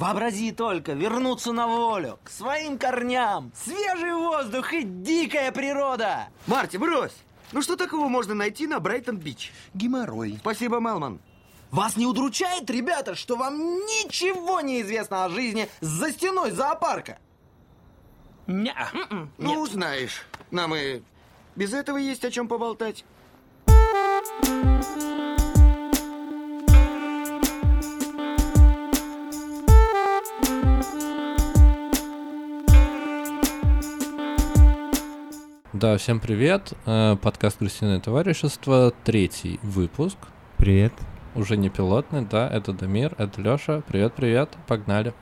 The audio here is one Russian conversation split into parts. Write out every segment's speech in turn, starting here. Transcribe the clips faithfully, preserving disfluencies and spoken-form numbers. Вообрази только, вернуться на волю, к своим корням, свежий воздух и дикая природа. Марти, брось! Ну что такого можно найти на Брайтон-Бич? Геморрой. Спасибо, Мелман. Вас не удручает, ребята, что вам ничего не известно о жизни за стеной зоопарка? Не-а. Ну, знаешь, нам и без этого есть о чем поболтать. Да, всем привет. Подкаст «Крысиное товарищество», третий выпуск. Привет. Уже не пилотный, да, это Дамир, это Лёша. Привет-привет, погнали.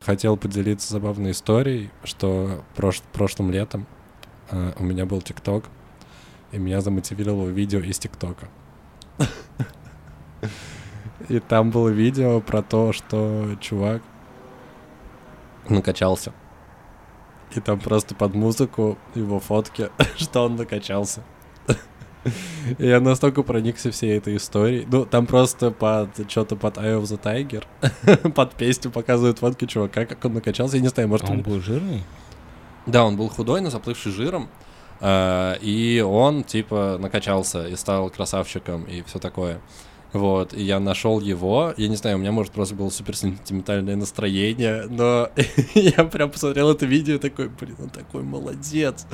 Хотел поделиться забавной историей, что прош- прошлым летом э, у меня был ТикТок, и меня замотивировало видео из ТикТока. И там было видео про то, что чувак накачался. И там просто под музыку его фотки, что он накачался. И я настолько проникся всей этой историей. Ну, там просто под что-то под Eye of the Tiger, под песню показывают фотки чувака, как он накачался. Я не знаю, может... Он был жирный? Да, он был худой, но заплывший жиром. И он, типа, накачался и стал красавчиком и все такое. Вот, и я нашел его. Я не знаю, у меня, может, просто было суперсентиментальное настроение, но я прям посмотрел это видео и такой, блин, он такой молодец,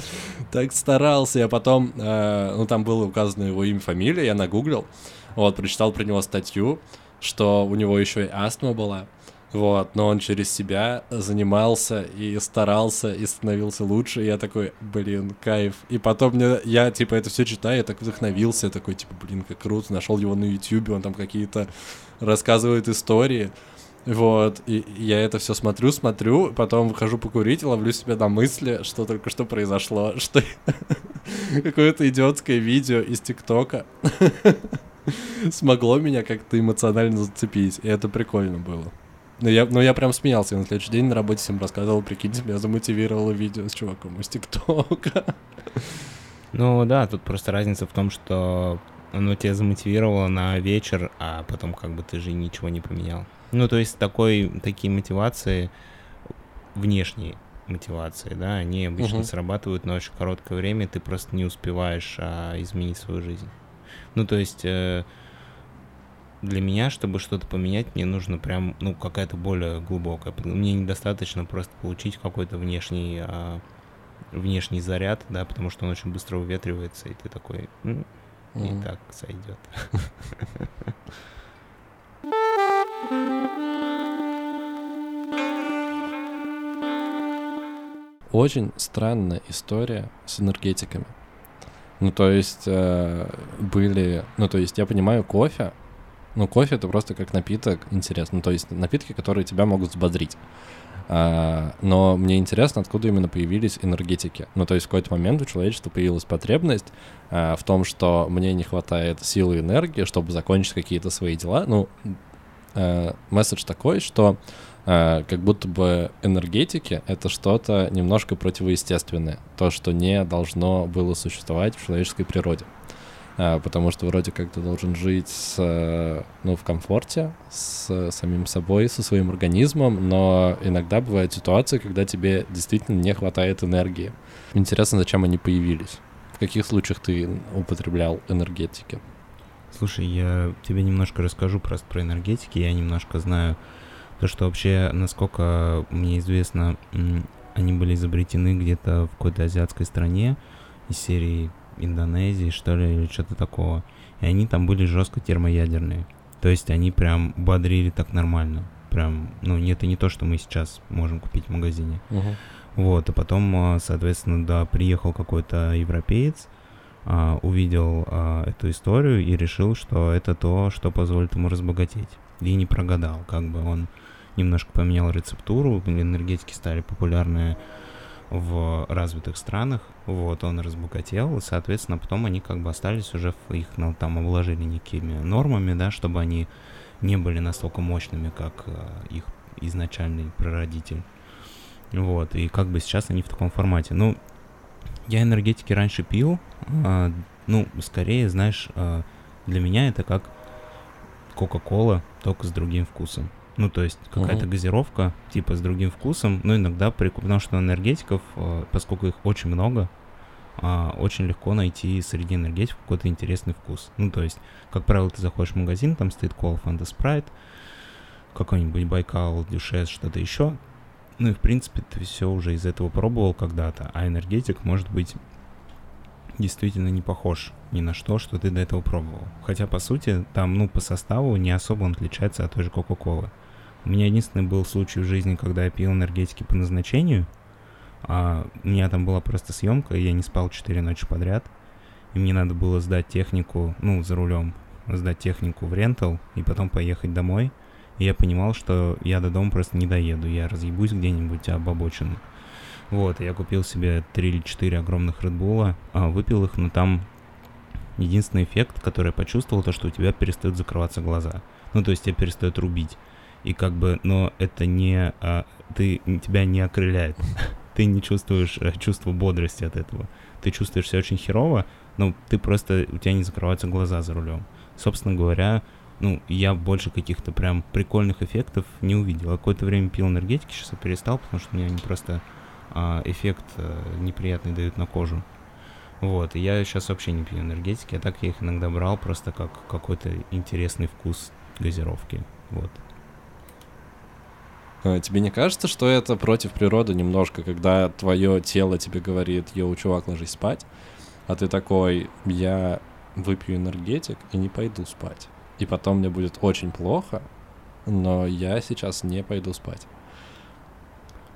так старался. Я потом, э, ну, там было указано его имя, фамилия, я нагуглил, вот, прочитал про него статью, что у него еще и астма была, вот, но он через себя занимался и старался, и становился лучше, и я такой, блин, кайф. И потом мне, я, типа, это все читаю, я так вдохновился, я такой, типа, блин, как круто, нашел его на Ютьюбе, он там какие-то рассказывает истории, вот, и я это все смотрю, смотрю, потом выхожу покурить, ловлю себя на мысли, что только что произошло, что какое-то идиотское видео из ТикТока смогло меня как-то эмоционально зацепить, и это прикольно было. Но я, но я прям смеялся, я на следующий день на работе всем рассказывал, прикиньте, меня замотивировало видео с чуваком из ТикТока. Ну да, тут просто разница в том, что оно тебя замотивировало на вечер, а потом как бы ты же ничего не поменял. Ну то есть такой, такие мотивации, внешние мотивации, да, они обычно угу. срабатывают на очень короткое время, ты просто не успеваешь а, изменить свою жизнь. Ну то есть... Для меня, чтобы что-то поменять, мне нужно прям, ну, какая-то более глубокая. Мне недостаточно просто получить какой-то внешний, а, внешний заряд, да, потому что он очень быстро уветривается, и ты такой, ну, и mm-hmm. так сойдет. Очень странная история с энергетиками. Ну, то есть, э, были... Ну, то есть, я понимаю, кофе, Ну, кофе — это просто как напиток, интересно. Ну, то есть напитки, которые тебя могут взбодрить. А, но мне интересно, откуда именно появились энергетики. Ну, то есть в какой-то момент у человечества появилась потребность а, в том, что мне не хватает силы и энергии, чтобы закончить какие-то свои дела. Ну, а, месседж такой, что а, как будто бы энергетики — это что-то немножко противоестественное. То, что не должно было существовать в человеческой природе. Потому что вроде как ты должен жить с, ну, в комфорте, с самим собой, со своим организмом, но иногда бывают ситуации, когда тебе действительно не хватает энергии. Интересно, зачем они появились? В каких случаях ты употреблял энергетики? Слушай, я тебе немножко расскажу просто про энергетики. Я немножко знаю то, что вообще, насколько мне известно, они были изобретены где-то в какой-то азиатской стране из серии... Индонезии, что ли, или что-то такого. И они там были жестко термоядерные. То есть они прям бодрили так нормально. Прям, ну, это не то, что мы сейчас можем купить в магазине. Uh-huh. Вот, а потом, соответственно, да, приехал какой-то европеец, увидел эту историю и решил, что это то, что позволит ему разбогатеть. И не прогадал, как бы он немножко поменял рецептуру, энергетики стали популярны в развитых странах, вот, он разбогател, и, соответственно, потом они как бы остались уже, их, ну, там, обложили некими нормами, да, чтобы они не были настолько мощными, как э, их изначальный прародитель, вот, и как бы сейчас они в таком формате. Ну, я энергетики раньше пил, э, ну, скорее, знаешь, э, Для меня это как Кока-Кола, только с другим вкусом. Ну, то есть какая-то uh-huh. газировка, типа с другим вкусом, но иногда, при... потому что энергетиков, поскольку их очень много, очень легко найти среди энергетиков какой-то интересный вкус. Ну, то есть, как правило, ты заходишь в магазин, там стоит кола Фанта Спрайт, какой-нибудь Байкал, Дюшес, что-то еще. Ну и, в принципе, ты все уже из этого пробовал когда-то, а энергетик может быть действительно не похож ни на что, что ты до этого пробовал. Хотя, по сути, там, ну, по составу не особо он отличается от той же Кока-Колы. У меня единственный был случай в жизни, когда я пил энергетики по назначению. А у меня там была просто съемка, и я не спал четыре ночи подряд. И мне надо было сдать технику, ну, за рулем, сдать технику в рентал и потом поехать домой. И я понимал, что я до дома просто не доеду, я разъебусь где-нибудь об обочину. Вот, я купил себе три или четыре огромных Редбула, выпил их, но там единственный эффект, который я почувствовал, то, что у тебя перестают закрываться глаза. Ну, то есть тебя перестают рубить. И как бы, но это не... А, ты, тебя не окрыляет. Ты не чувствуешь чувство бодрости от этого. Ты чувствуешь себя очень херово, но ты просто... У тебя не закрываются глаза за рулем. Собственно говоря... Ну, я больше каких-то прям прикольных эффектов не увидел. Я какое-то время пил энергетики, сейчас я перестал, потому что мне они просто а, эффект а, неприятный дают на кожу. Вот, и я сейчас вообще не пью энергетики, а так я их иногда брал просто как какой-то интересный вкус газировки, вот. Тебе не кажется, что это против природы немножко, когда твое тело тебе говорит: «Йоу, чувак, ложись спать», а ты такой: «Я выпью энергетик и не пойду спать». И потом мне будет очень плохо, но я сейчас не пойду спать.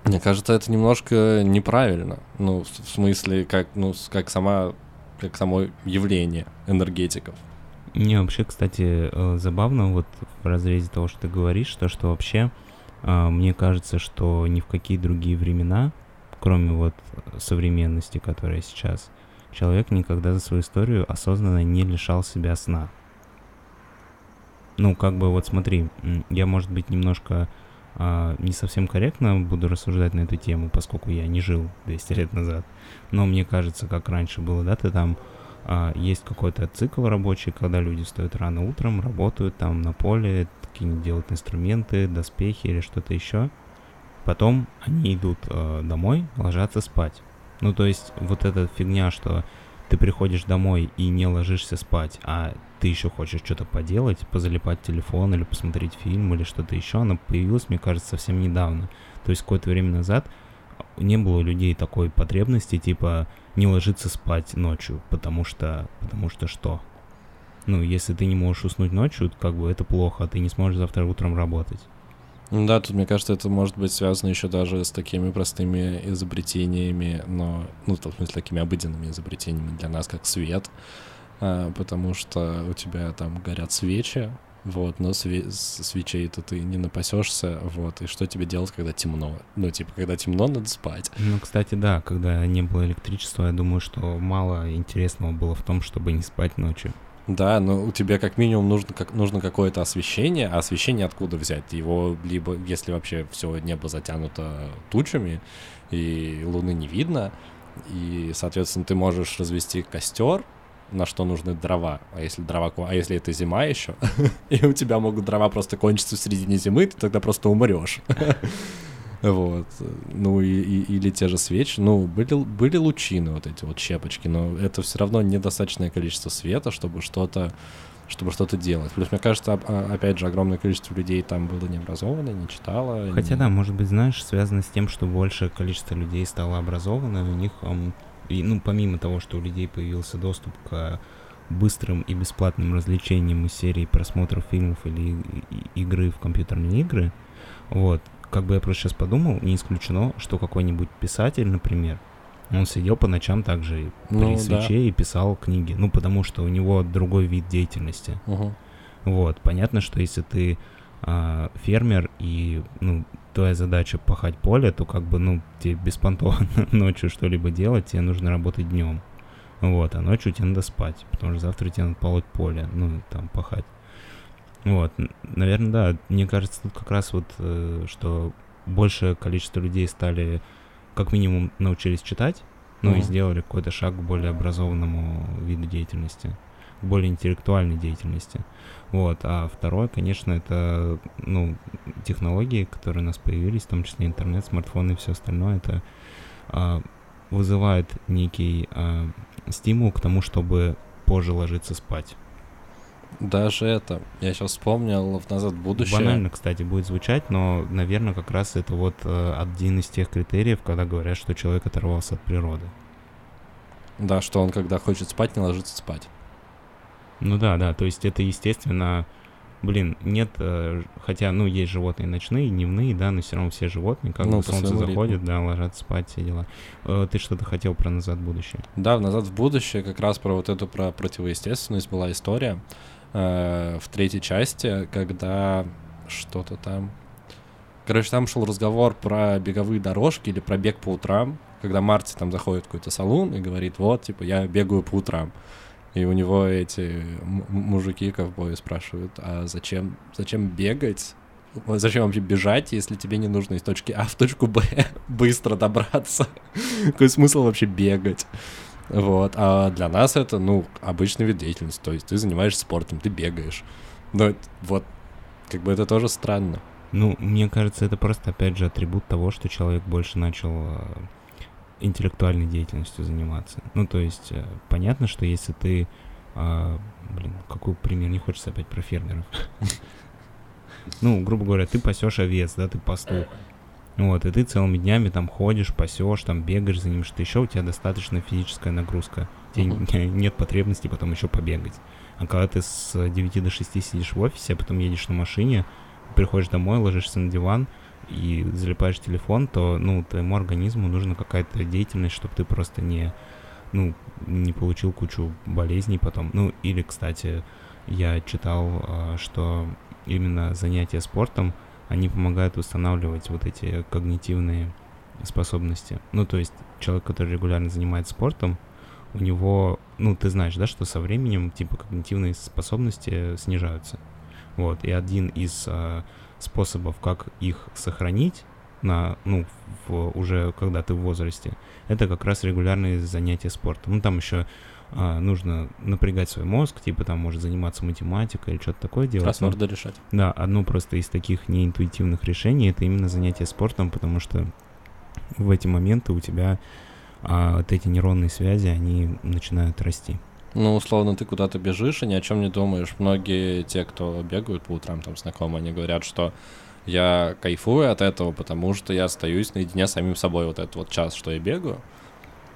Мне кажется, это немножко неправильно. Ну, в смысле, как, ну, как, сама, как само явление энергетиков. Не, вообще, кстати, забавно вот в разрезе того, что ты говоришь, то, что вообще мне кажется, что ни в какие другие времена, кроме вот современности, которая сейчас, человек никогда за свою историю осознанно не лишал себя сна. Ну, как бы, вот смотри, я, может быть, немножко а, не совсем корректно буду рассуждать на эту тему, поскольку я не жил двести лет назад. Но мне кажется, как раньше было, да, ты там а, есть какой-то цикл рабочий, когда люди встают рано утром, работают там на поле, какие-нибудь делают инструменты, доспехи или что-то еще. Потом они идут а, домой, ложатся спать. Ну, то есть вот эта фигня, что ты приходишь домой и не ложишься спать, а ты еще хочешь что-то поделать, позалипать в телефон или посмотреть фильм или что-то еще, она появилась, мне кажется, совсем недавно. То есть какое-то время назад не было у людей такой потребности, типа, не ложиться спать ночью, потому что... потому что что? Ну, если ты не можешь уснуть ночью, как бы это плохо, а ты не сможешь завтра утром работать. Да, тут, мне кажется, это может быть связано еще даже с такими простыми изобретениями, но, ну, в смысле, такими обыденными изобретениями для нас, как свет, потому что у тебя там горят свечи, вот, но све- свечей-то ты не напасешься, вот, и что тебе делать, когда темно? Ну, типа, когда темно, надо спать. Ну, кстати, да, когда не было электричества, я думаю, что мало интересного было в том, чтобы не спать ночью. Да, но у тебя как минимум нужно, как, нужно какое-то освещение, а освещение откуда взять? Его либо, если вообще все небо затянуто тучами, и луны не видно, и, соответственно, ты можешь развести костер, на что нужны дрова, а если дрова, а если это зима еще, и у тебя могут дрова просто кончиться в середине зимы, ты тогда просто умрешь. Вот, ну и, и, или те же свечи, ну были, были лучины, вот эти вот щепочки, но это все равно недостаточное количество света, чтобы что-то, чтобы что-то делать. Плюс, мне кажется, опять же, огромное количество людей там было не образовано, не читало. Хотя не... да, может быть, знаешь, связано с тем, что большее количество людей стало образовано, у них, ну помимо того, что у людей появился доступ к быстрым и бесплатным развлечениям из серии просмотров фильмов или игры в компьютерные игры, вот. Как бы я просто сейчас подумал, не исключено, что какой-нибудь писатель, например, он сидел по ночам также ну, при свече да. и писал книги. Ну, потому что у него другой вид деятельности. Угу. Вот. Понятно, что если ты а, фермер и, ну, твоя задача пахать поле, то как бы, ну, тебе беспонтово ночью что-либо делать, тебе нужно работать днем. Вот. А ночью тебе надо спать, потому что завтра тебе надо полоть поле, ну, там, пахать. Вот, наверное, да, мне кажется, тут как раз вот, э, что большее количество людей стали, как минимум, научились читать, ну mm-hmm. и сделали какой-то шаг к более образованному виду деятельности. более интеллектуальной деятельности. Вот. А второе, конечно, это ну, технологии, которые у нас появились, в том числе интернет, смартфоны и все остальное, это а, вызывает некий а, стимул к тому, чтобы позже ложиться спать. Даже это, я сейчас вспомнил, в «Назад в будущее». Банально, кстати, будет звучать, но, наверное, как раз это вот один из тех критериев, когда говорят, что человек оторвался от природы. Да, что он, когда хочет спать, не ложится спать. Ну да, да, то есть это, естественно, блин, нет, хотя, ну, есть животные ночные, дневные, да, но все равно все животные, как ну, бы солнце заходит, да, ложатся спать, все дела. Ты что-то хотел про «Назад в будущее»? Да, в «Назад в будущее» как раз про вот эту, про противоестественность была история. В третьей части, когда что-то там... Короче, там шел разговор про беговые дорожки или про бег по утрам, когда Марти там заходит в какой-то салон и говорит, вот, типа, я бегаю по утрам. И у него эти мужики-ковбои спрашивают, а зачем, зачем бегать? Зачем вообще бежать, если тебе не нужно из точки А в точку Б быстро добраться? Какой смысл вообще бегать? Вот, а для нас это, ну, обычный вид деятельности, то есть ты занимаешься спортом, ты бегаешь, но вот, как бы это тоже странно. Ну, мне кажется, это просто, опять же, атрибут того, что человек больше начал интеллектуальной деятельностью заниматься. Ну, то есть, понятно, что если ты, блин, какой пример, не хочется опять про фермеров. Ну, грубо говоря, ты пасешь овец, да, ты пастух. Вот, и ты целыми днями там ходишь, пасешь, там бегаешь за ним, что еще у тебя достаточно физическая нагрузка. Тебе uh-huh. нет потребности потом еще побегать. А когда ты с девяти до шести сидишь в офисе, а потом едешь на машине, приходишь домой, ложишься на диван и залипаешь в телефон, то, ну, твоему организму нужна какая-то деятельность, чтобы ты просто не, ну, не получил кучу болезней потом. Ну, или, кстати, я читал, что именно занятия спортом они помогают восстанавливать вот эти когнитивные способности. Ну, то есть человек, который регулярно занимается спортом, у него, ну, ты знаешь, да, что со временем, типа, когнитивные способности снижаются. Вот, и один из а, способов, как их сохранить, на, ну, в, уже когда ты в возрасте, это как раз регулярные занятия спортом. Ну, там еще а, нужно напрягать свой мозг, типа там может заниматься математикой или что-то такое делать. Раз надо решать. Да, одно просто из таких неинтуитивных решений — это именно занятие спортом, потому что в эти моменты у тебя а, вот эти нейронные связи, они начинают расти. Ну, условно, ты куда-то бежишь и ни о чем не думаешь. Многие те, кто бегают по утрам, там знакомые, они говорят, что я кайфую от этого, потому что я остаюсь наедине с самим собой вот этот вот час, что я бегаю.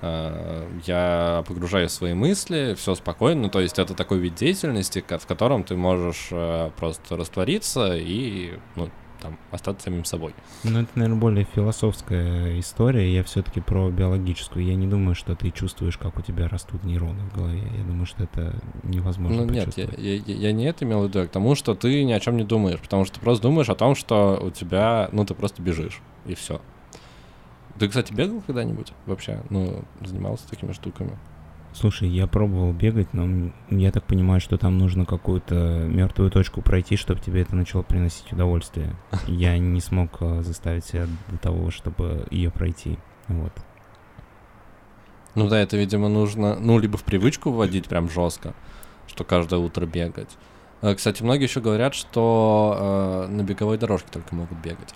Я погружаю свои мысли, все спокойно. То есть это такой вид деятельности, в котором ты можешь просто раствориться и, ну, там, остаться самим собой. Ну, это, наверное, более философская история. Я все-таки про биологическую. Я не думаю, что ты чувствуешь, как у тебя растут нейроны в голове. Я думаю, что это невозможно. Ну, нет, я, я, я не это имел в виду, а к тому, что ты ни о чем не думаешь, потому что ты просто думаешь о том, что у тебя, ну, ты просто бежишь, и все. Ты, кстати, бегал когда-нибудь вообще? Ну, занимался такими штуками? Слушай, я пробовал бегать, но я так понимаю, что там нужно какую-то мертвую точку пройти, чтобы тебе это начало приносить удовольствие. Я не смог заставить себя до того, чтобы ее пройти. Вот. Ну да, это, видимо, нужно, ну, либо в привычку вводить прям жестко, что каждое утро бегать. Кстати, многие еще говорят, что э, на беговой дорожке только могут бегать,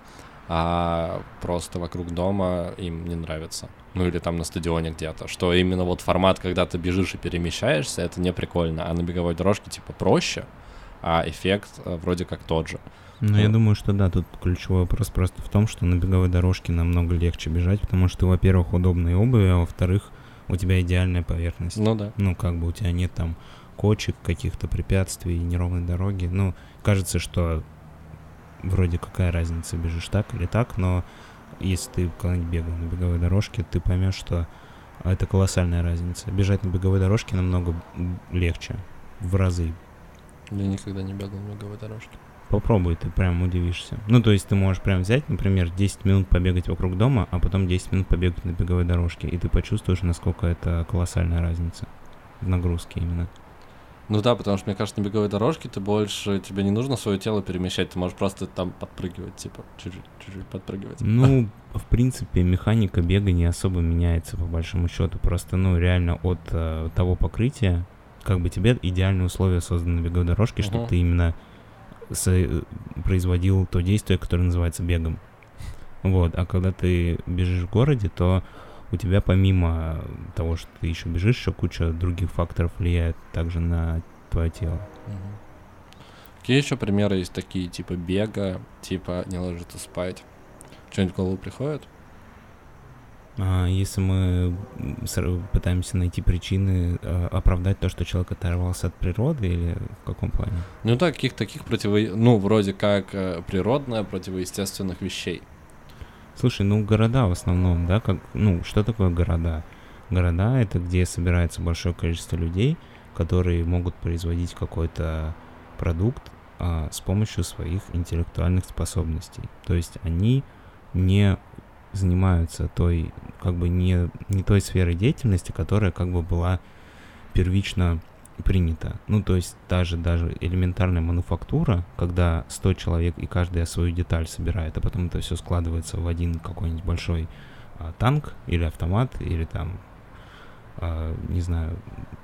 а просто вокруг дома им не нравится. Ну или там на стадионе где-то, что именно вот формат, когда ты бежишь и перемещаешься, это не прикольно, а на беговой дорожке типа проще, а эффект вроде как тот же. Ну, ну я думаю, что да, тут ключевой вопрос просто в том, что на беговой дорожке намного легче бежать, потому что, во-первых, удобные обуви, а во-вторых, у тебя идеальная поверхность. Ну да. Ну как бы у тебя нет там кочек, каких-то препятствий, неровной дороги, ну кажется, что... Вроде какая разница, бежишь так или так, но если ты когда-нибудь бегал на беговой дорожке, ты поймешь, что это колоссальная разница. Бежать на беговой дорожке намного легче, в разы. Я никогда не бегал на беговой дорожке. Попробуй, ты прям удивишься. Ну, то есть ты можешь прям взять, например, десять минут побегать вокруг дома, а потом десять минут побегать на беговой дорожке, и ты почувствуешь, насколько это колоссальная разница в нагрузке именно. Ну да, потому что, мне кажется, на беговой дорожке ты больше, тебе не нужно свое тело перемещать, ты можешь просто там подпрыгивать, типа, чуть-чуть, чуть-чуть подпрыгивать. Ну, в принципе, механика бега не особо меняется, по большому счету, просто, ну, реально от э, того покрытия, как бы тебе идеальные условия созданы на беговой дорожке, чтобы uh-huh. ты именно со- производил то действие, которое называется бегом. Вот. А когда ты бежишь в городе, то у тебя помимо того, что ты еще бежишь, еще куча других факторов влияет также на твое тело. Uh-huh. Какие еще примеры есть такие, типа бега, типа не ложиться спать? Что-нибудь в голову приходит? Если мы пытаемся найти причины, оправдать то, что человек оторвался от природы, или в каком плане? Ну да, каких таких противо... ну, вроде как природно противоестественных вещей. Слушай, ну города в основном, да, как, ну, что такое города? Города — это где собирается большое количество людей, которые могут производить какой-то продукт а, с помощью своих интеллектуальных способностей. То есть они не занимаются той, как бы не, не той сферой деятельности, которая как бы была первично принята. Ну, то есть та же, даже элементарная мануфактура, когда сто человек и каждая свою деталь собирает, а потом это все складывается в один какой-нибудь большой а, танк или автомат, или там, а, не знаю,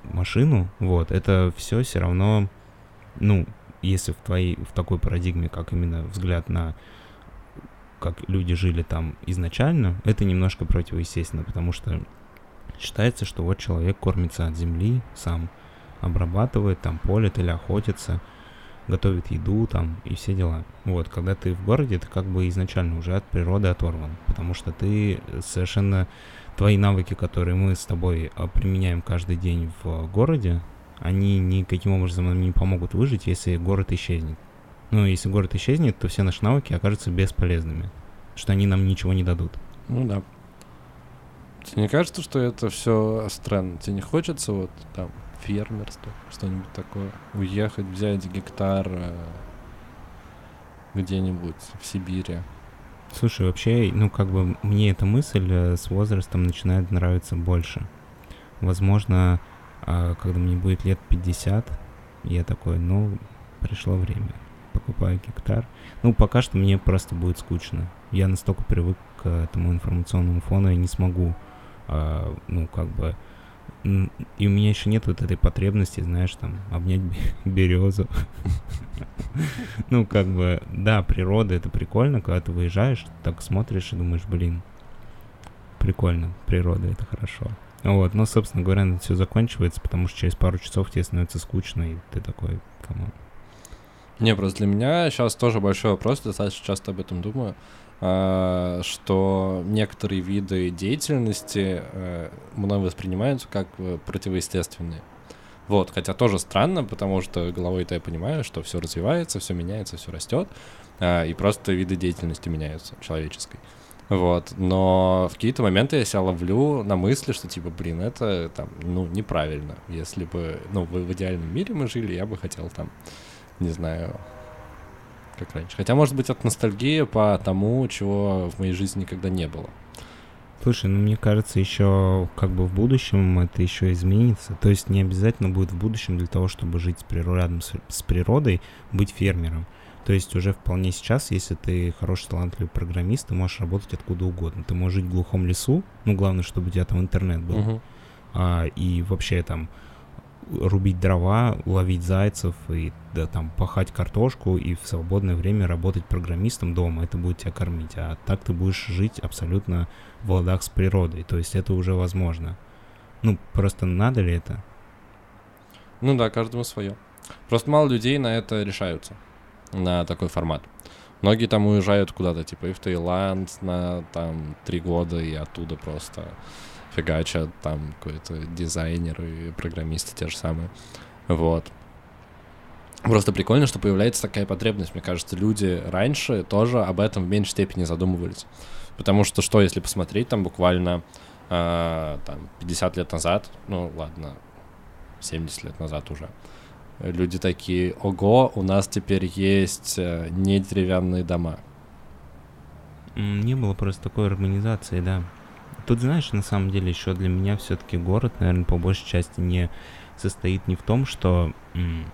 машину, вот, это все все равно, ну, если в твоей, в такой парадигме, как именно взгляд на как люди жили там изначально, это немножко противоестественно, потому что считается, что вот человек кормится от земли, сам обрабатывает, там полит или охотится, готовит еду там и все дела. Вот, когда ты в городе, ты как бы изначально уже от природы оторван, потому что ты совершенно... Твои навыки, которые мы с тобой применяем каждый день в городе, они никаким образом нам не помогут выжить, если город исчезнет. Ну, если город исчезнет, то все наши навыки окажутся бесполезными, что они нам ничего не дадут. Ну да. Тебе не кажется, что это все странно? Тебе не хочется вот там фермерство, что-нибудь такое? Уехать, взять гектар где-нибудь в Сибири? Слушай, вообще, ну как бы мне эта мысль с возрастом начинает нравиться больше. Возможно, когда мне будет лет пятьдесят, я такой, ну, пришло время. Покупаю гектар. Ну, пока что мне просто будет скучно. Я настолько привык к этому информационному фону, я не смогу, э, ну, как бы... И у меня еще нет вот этой потребности, знаешь, там, обнять березу. Ну, как бы, да, природа, это прикольно, когда ты выезжаешь, так смотришь и думаешь, блин, прикольно, природа, это хорошо. Вот, но, собственно говоря, это все заканчивается, потому что через пару часов тебе становится скучно, и ты такой, камон. Не, просто для меня сейчас тоже большой вопрос, достаточно часто об этом думаю, что некоторые виды деятельности мной воспринимаются как противоестественные. Вот, хотя тоже странно, потому что головой-то я понимаю, что все развивается, все меняется, все растет, и просто виды деятельности меняются человеческой. Вот, но в какие-то моменты я себя ловлю на мысли, что типа, блин, это там, ну, неправильно. Если бы, ну, в идеальном мире мы жили, я бы хотел там... не знаю, как раньше. Хотя, может быть, от ностальгии по тому, чего в моей жизни никогда не было. Слушай, ну, мне кажется, еще как бы в будущем это еще изменится. То есть не обязательно будет в будущем для того, чтобы жить с природой, рядом с, с природой, быть фермером. То есть уже вполне сейчас, если ты хороший, талантливый программист, ты можешь работать откуда угодно. Ты можешь жить в глухом лесу, ну, главное, чтобы у тебя там интернет был. Uh-huh. А, и вообще там... рубить дрова, ловить зайцев и да, там пахать картошку и в свободное время работать программистом дома, это будет тебя кормить. А так ты будешь жить абсолютно в ладах с природой. То есть это уже возможно. Ну, просто надо ли это? Ну да, каждому свое. Просто мало людей на это решаются, на такой формат. Многие там уезжают куда-то, типа и в Таиланд на там три года и оттуда просто... фигачат там какой-то дизайнер и программисты те же самые. Вот. Просто прикольно, что появляется такая потребность. Мне кажется, люди раньше тоже об этом в меньшей степени задумывались. Потому что что, если посмотреть там буквально э, там, пятьдесят лет назад, ну ладно, семьдесят лет назад уже, люди такие, ого, у нас теперь есть не деревянные дома. Не было просто такой урбанизации, да. Тут, знаешь, на самом деле еще для меня все-таки город, наверное, по большей части не состоит не в том, что м-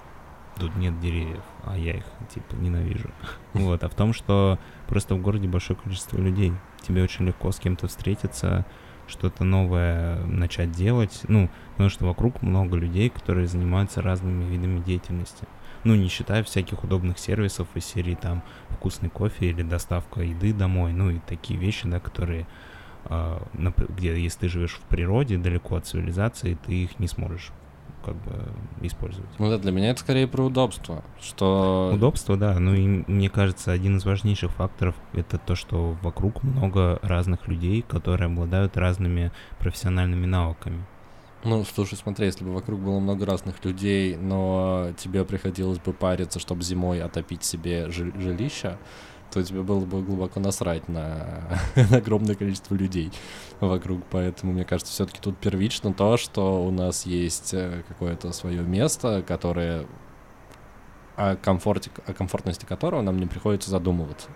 тут нет деревьев, а я их, типа, ненавижу. Вот, а в том, что просто в городе большое количество людей. Тебе очень легко с кем-то встретиться, что-то новое начать делать, ну, потому что вокруг много людей, которые занимаются разными видами деятельности. Ну, не считая всяких удобных сервисов из серии, там, вкусный кофе или доставка еды домой, ну, и такие вещи, да, которые, э, где, если ты живешь в природе, далеко от цивилизации, ты их не сможешь, как бы, использовать. Ну, да, для меня это скорее про удобство, что... Удобство, да, ну, и мне кажется, один из важнейших факторов — это то, что вокруг много разных людей, которые обладают разными профессиональными навыками. Ну, слушай, смотри, если бы вокруг было много разных людей, но тебе приходилось бы париться, чтобы зимой отопить себе жилище, то тебе было бы глубоко насрать на огромное количество людей вокруг. Поэтому, мне кажется, все-таки тут первично то, что у нас есть какое-то свое место, которое о комфорте, о комфортности которого нам не приходится задумываться.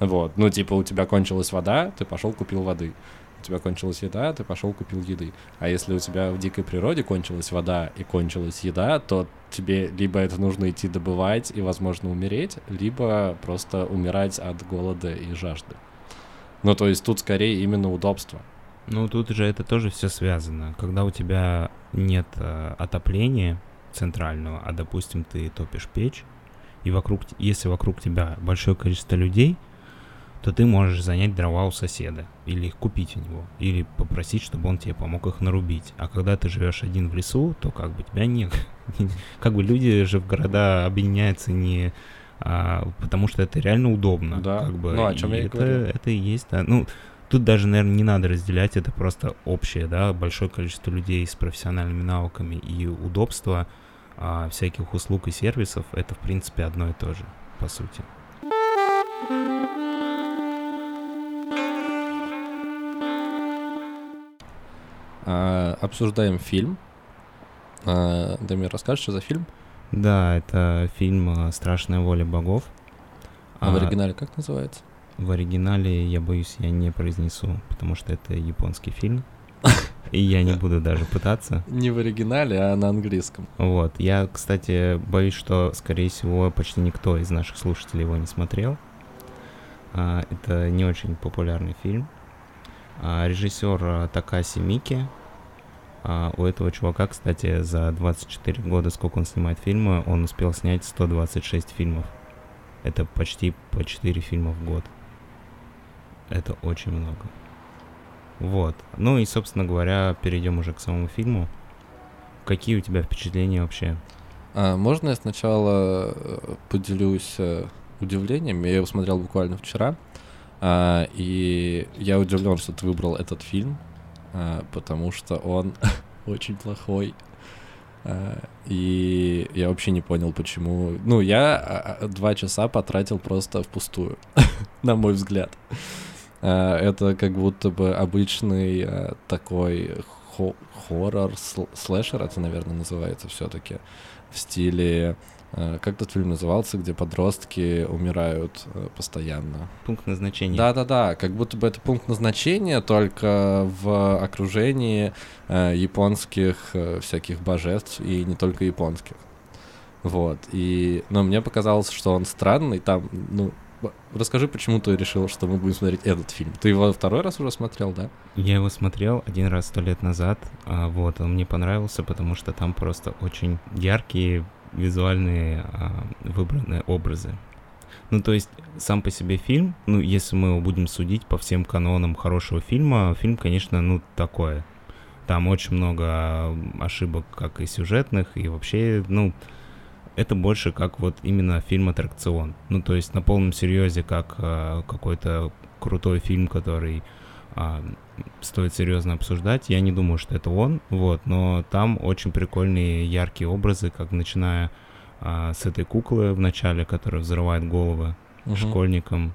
Вот. Ну, типа, у тебя кончилась вода, ты пошел купил воды. У тебя кончилась еда, ты пошел купил еды. А если у тебя в дикой природе кончилась вода и кончилась еда, то тебе либо это нужно идти добывать и, возможно, умереть, либо просто умирать от голода и жажды. Ну, то есть тут скорее именно удобство. Ну, тут же это тоже все связано. Когда у тебя нет э, отопления центрального, а, допустим, ты топишь печь, и вокруг, если вокруг тебя большое количество людей, то ты можешь занять дрова у соседа, или их купить у него, или попросить, чтобы он тебе помог их нарубить. А когда ты живешь один в лесу, то как бы тебя нет. Как бы люди же в города объединяются не... потому что это реально удобно. Да, ну о чем я и говорю. Это и есть, да. Ну, тут даже, наверное, не надо разделять, это просто общее, да, большое количество людей с профессиональными навыками и удобство всяких услуг и сервисов, это, в принципе, одно и то же, по сути. А, обсуждаем фильм. А, Дамир, расскажешь, что за фильм? Да, это фильм «Страшная воля богов». А, а в оригинале как называется? В оригинале, я боюсь, я не произнесу, потому что это японский фильм. И я не буду даже пытаться. Не в оригинале, а на английском. Вот. Я, кстати, боюсь, что, скорее всего, почти никто из наших слушателей его не смотрел. А, это не очень популярный фильм. Режиссер Такаси Мики. У этого чувака, кстати, за двадцать четыре года, сколько он снимает фильмы, он успел снять сто двадцать шесть фильмов. Это почти по четыре фильма в год. Это очень много. Вот. Ну и, собственно говоря, перейдем уже к самому фильму. Какие у тебя впечатления вообще? А, можно я сначала поделюсь удивлением? Я его смотрел буквально вчера. Uh, и я удивлен, что ты выбрал этот фильм, uh, потому что он очень плохой. Uh, и я вообще не понял, почему. Ну, я uh, два часа потратил просто впустую, на мой взгляд. Uh, это как будто бы обычный uh, такой хо- хоррор, сл- слэшер, это, наверное, называется все-таки, в стиле... Как этот фильм назывался, где подростки умирают постоянно? Пункт назначения. Да-да-да, как будто бы это пункт назначения, только в окружении японских всяких божеств, и не только японских. Вот, и... Но мне показалось, что он странный, там, ну... Расскажи, почему ты решил, что мы будем смотреть этот фильм? Ты его второй раз уже смотрел, да? Я его смотрел один раз сто лет назад, вот, он мне понравился, потому что там просто очень яркие... визуальные а, выбранные образы. Ну, то есть, сам по себе фильм, ну, если мы его будем судить по всем канонам хорошего фильма, фильм, конечно, ну, такое. Там очень много ошибок, как и сюжетных, и вообще, ну, это больше как вот именно фильм-аттракцион. Ну, то есть, на полном серьезе, как а, какой-то крутой фильм, который... А, стоит серьезно обсуждать. Я не думаю, что это он, вот, но там очень прикольные яркие образы, как начиная а, с этой куклы в начале, которая взрывает головы uh-huh. школьникам,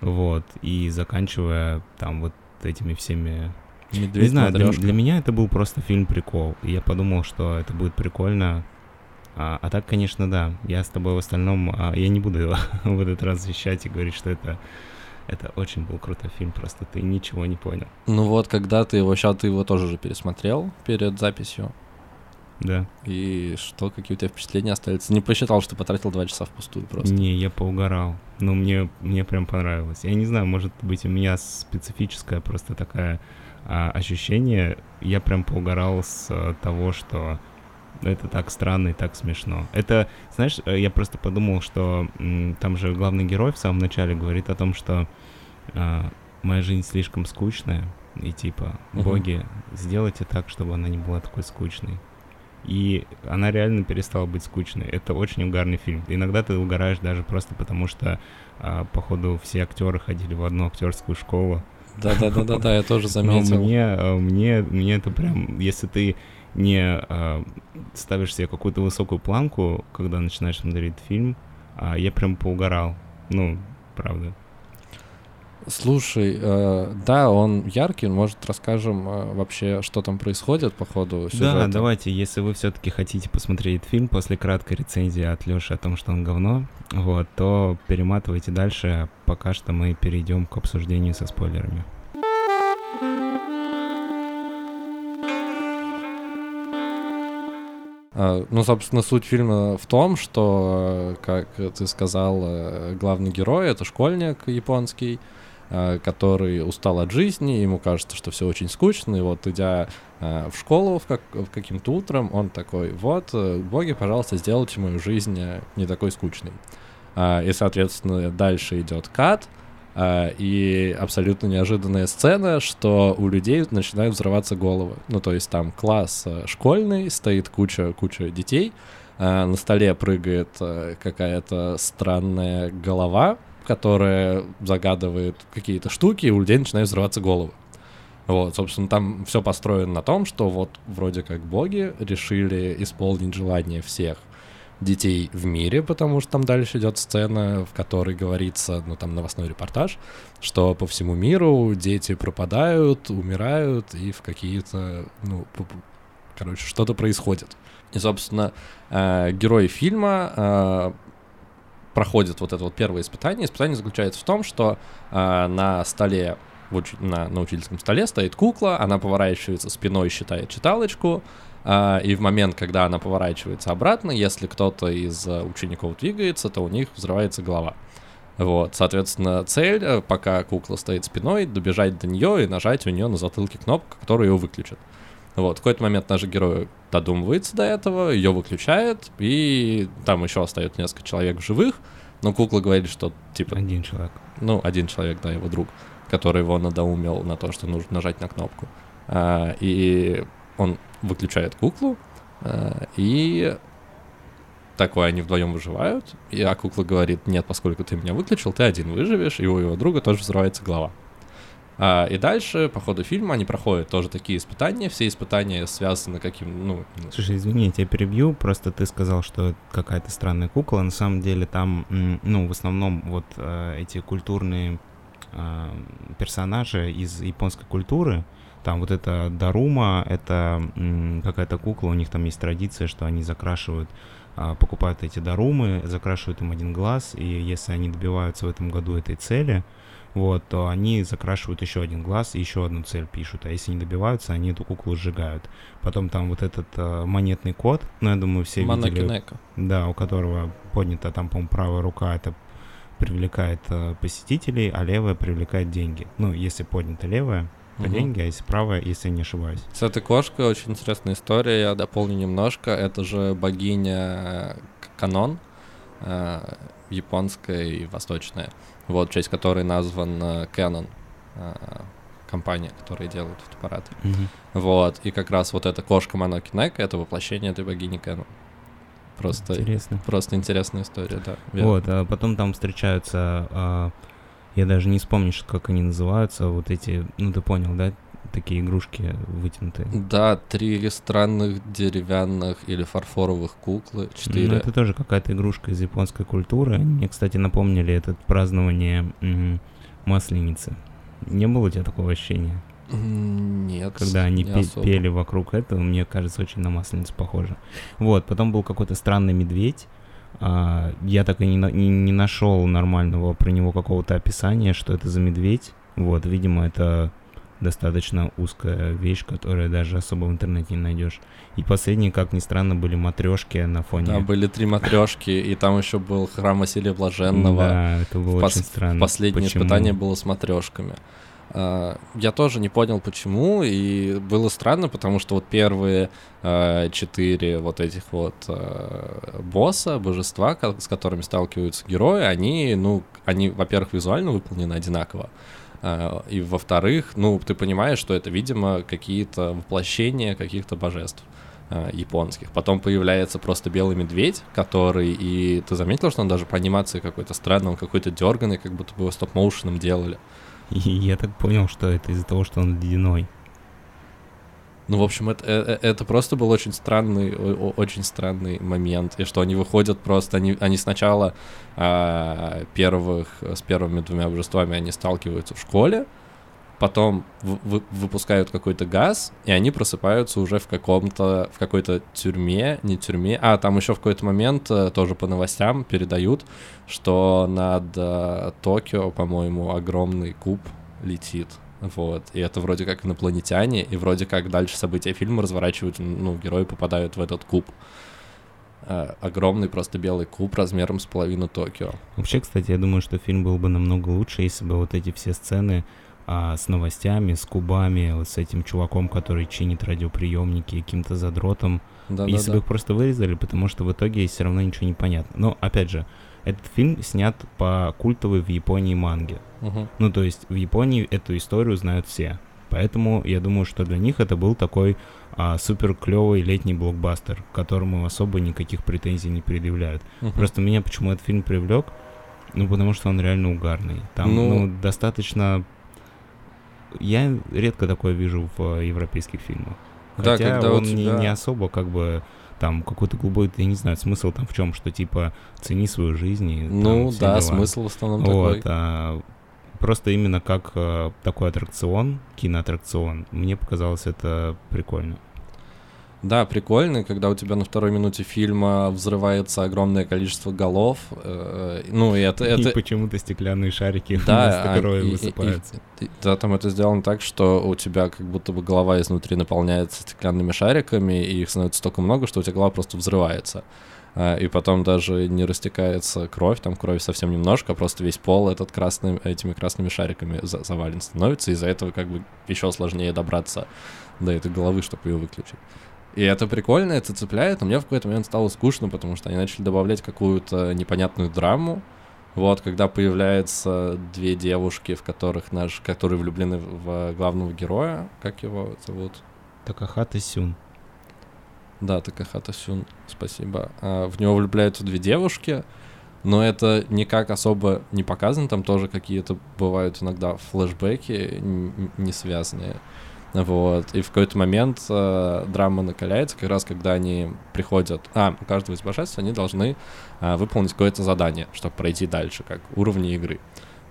вот, и заканчивая там вот этими всеми... Медведь, не знаю, для, для меня это был просто фильм-прикол, и я подумал, что это будет прикольно, а, а так, конечно, да, я с тобой в остальном, а, я не буду в этот раз вещать и говорить, что это... Это очень был крутой фильм, просто ты ничего не понял. Ну вот, когда ты его... Сейчас ты его тоже же пересмотрел перед записью. Да. И что, какие у тебя впечатления остались? Не посчитал, что потратил два часа впустую просто? Не, я поугарал. Ну, мне, мне прям понравилось. Я не знаю, может быть, у меня специфическая просто такая а, ощущение, я прям поугарал с а, того, что это так странно и так смешно. Это, знаешь, я просто подумал, что м, там же главный герой в самом начале говорит о том, что а, моя жизнь слишком скучная, и типа, боги, uh-huh. сделайте так, чтобы она не была такой скучной. И она реально перестала быть скучной. Это очень угарный фильм. Иногда ты угораешь даже просто потому, что, а, походу, все актеры ходили в одну актерскую школу. Да-да-да-да, я тоже заметил. Мне, мне, мне это прям, если ты не а, ставишь себе какую-то высокую планку, когда начинаешь смотреть фильм, а, я прям поугарал. Ну, правда. Слушай, э, да, он яркий, может, расскажем э, вообще, что там происходит по ходу сюжета? Да, давайте, если вы все-таки хотите посмотреть фильм после краткой рецензии от Лёши о том, что он говно, вот, то перематывайте дальше, пока что мы перейдем к обсуждению со спойлерами. Ну, собственно, суть фильма в том, что, как ты сказал, главный герой — это школьник японский, который устал от жизни, ему кажется, что все очень скучно, и вот, идя в школу в как, в каким-то утром, он такой: вот, боги, пожалуйста, сделайте мою жизнь не такой скучной. И, соответственно, дальше идет кат, и абсолютно неожиданная сцена, что у людей начинают взрываться головы. Ну, то есть там класс школьный, стоит куча-куча детей, на столе прыгает какая-то странная голова, которая загадывает какие-то штуки, и у людей начинают взрываться головы. Вот, собственно, там все построено на том, что вот вроде как боги решили исполнить желание всех детей в мире, потому что там дальше идет сцена, в которой говорится, ну, там новостной репортаж, что по всему миру дети пропадают, умирают и в какие-то, ну, короче, что-то происходит. И, собственно, э, герои фильма э, проходят вот это вот первое испытание. Испытание заключается в том, что э, на столе, уч... на, на учительском столе стоит кукла, она поворачивается спиной, считает читалочку, Uh, и в момент, когда она поворачивается обратно, если кто-то из uh, учеников двигается, то у них взрывается голова. Вот, соответственно, цель, пока кукла стоит спиной, добежать до нее и нажать у нее на затылке кнопку, которая ее выключит. Вот, в какой-то момент наш герой додумывается до этого, ее выключает, и там еще остается несколько человек в живых, но кукла говорит, что типа... Один человек. Ну, один человек, да, его друг, который его надоумел на то, что нужно нажать на кнопку. Uh, и он... выключает куклу, и такое они вдвоем выживают, и, а кукла говорит: нет, поскольку ты меня выключил, ты один выживешь, и у его друга тоже взрывается голова. И дальше, по ходу фильма, они проходят тоже такие испытания, все испытания связаны каким, ну... Слушай, извини, я тебя перебью, просто ты сказал, что какая-то странная кукла, на самом деле там, ну, в основном вот эти культурные персонажи из японской культуры. Там вот это дарума, это м, какая-то кукла, у них там есть традиция, что они закрашивают, а, покупают эти дарумы, закрашивают им один глаз, и если они добиваются в этом году этой цели, вот, то они закрашивают еще один глаз и еще одну цель пишут, а если не добиваются, они эту куклу сжигают. Потом там вот этот а, монетный кот, ну, я думаю, все видели. Манэки-нэко. Да, у которого поднята там, по-моему, правая рука, это привлекает а, посетителей, а левая привлекает деньги. Ну, если поднята левая, по деньги, а если правая, если я не ошибаюсь. С этой кошкой очень интересная история, я дополню немножко. Это же богиня Канон, японская и восточная, вот, в честь которой назван Канон, компания, которая делает фотоаппараты. Угу. Вот, и как раз вот эта кошка Манэки-нэко — это воплощение этой богини Канон. Просто, интересно. Просто интересная история, да. Верно. Вот, а потом там встречаются... Я даже не вспомню, как они называются, вот эти, ну ты понял, да, такие игрушки вытянутые. Да, три странных деревянных или фарфоровых куклы, четыре. Ну это тоже какая-то игрушка из японской культуры. Мне, кстати, напомнили это празднование м- Масленицы. Не было у тебя такого ощущения? Нет. Когда они не пе- пели вокруг этого, мне кажется, очень на Масленицу похоже. Вот, потом был какой-то странный медведь. Uh, я так и не, не, не нашел нормального про него какого-то описания, что это за медведь. Вот, видимо, это достаточно узкая вещь, которую даже особо в интернете не найдешь. И последние, как ни странно, были матрешки на фоне. Да, были три матрешки, и там еще был храм Василия Блаженного. Да, это было очень странно. Последнее испытание было с матрешками. Я тоже не понял, почему, и было странно, потому что вот первые э, четыре вот этих вот э, босса, божества, как, с которыми сталкиваются герои, они, ну, они, во-первых, визуально выполнены одинаково, э, и, во-вторых, ну, ты понимаешь, что это, видимо, какие-то воплощения каких-то божеств э, японских. Потом появляется просто белый медведь, который, и ты заметил, что он даже по анимации какой-то странный, он какой-то дерганый, как будто бы его стоп-моушеном делали. Я так понял, что это из-за того, что он ледяной. Ну, в общем, это, это просто был очень странный, очень странный момент. И что они выходят просто... Они, они сначала а, первых, с первыми двумя божествами они сталкиваются в школе, потом в, в, выпускают какой-то газ, и они просыпаются уже в каком-то... В какой-то тюрьме, не тюрьме... А, там еще в какой-то момент тоже по новостям передают, что над э, Токио, по-моему, огромный куб летит, вот, и это вроде как инопланетяне, и вроде как дальше события фильма разворачиваются, ну, герои попадают в этот куб. Э, огромный просто белый куб размером с половину Токио. Вообще, кстати, я думаю, что фильм был бы намного лучше, если бы вот эти все сцены а, с новостями, с кубами, вот с этим чуваком, который чинит радиоприемники, каким-то задротом, да, если да, бы да. их просто вырезали, потому что в итоге все равно ничего не понятно. Но, опять же, этот фильм снят по культовой в Японии манге. Uh-huh. Ну, то есть в Японии эту историю знают все. Поэтому я думаю, что для них это был такой а, супер клевый летний блокбастер, к которому особо никаких претензий не предъявляют. Uh-huh. Просто меня почему этот фильм привлек? Ну, потому что он реально угарный. Там ну... Ну, достаточно... Я редко такое вижу в европейских фильмах. Хотя да, когда он у тебя... не, не особо как бы... Там какой-то глубокий, я не знаю, смысл там в чем, что типа цени свою жизнь. И, ну там, да, дела. Смысл в основном вот, такой. А, просто именно как а, такой аттракцион, киноаттракцион, мне показалось это прикольно. Да, прикольно, когда у тебя на второй минуте фильма взрывается огромное количество голов. Э, ну, и это, это... И почему-то стеклянные шарики да, вместо крови и, высыпаются. И, и, да, там это сделано так, что у тебя как будто бы голова изнутри наполняется стеклянными шариками, и их становится столько много, что у тебя голова просто взрывается. Э, и потом даже не растекается кровь, там крови совсем немножко, а просто весь пол этот красный, этими красными шариками за- завален становится, и из-за этого как бы еще сложнее добраться до этой головы, чтобы ее выключить. И это прикольно, это цепляет, но мне в какой-то момент стало скучно, потому что они начали добавлять какую-то непонятную драму. Вот, когда появляются две девушки, в которых наш, которые влюблены в главного героя, как его зовут? Такахата Сюн. Да, Такахата Сюн, спасибо. А, в него влюбляются две девушки, но это никак особо не показано, там тоже какие-то бывают иногда флешбеки не связанные. Вот, и в какой-то момент э, драма накаляется, как раз когда они приходят... А, у каждого из божеств они должны э, выполнить какое-то задание, чтобы пройти дальше, как уровни игры.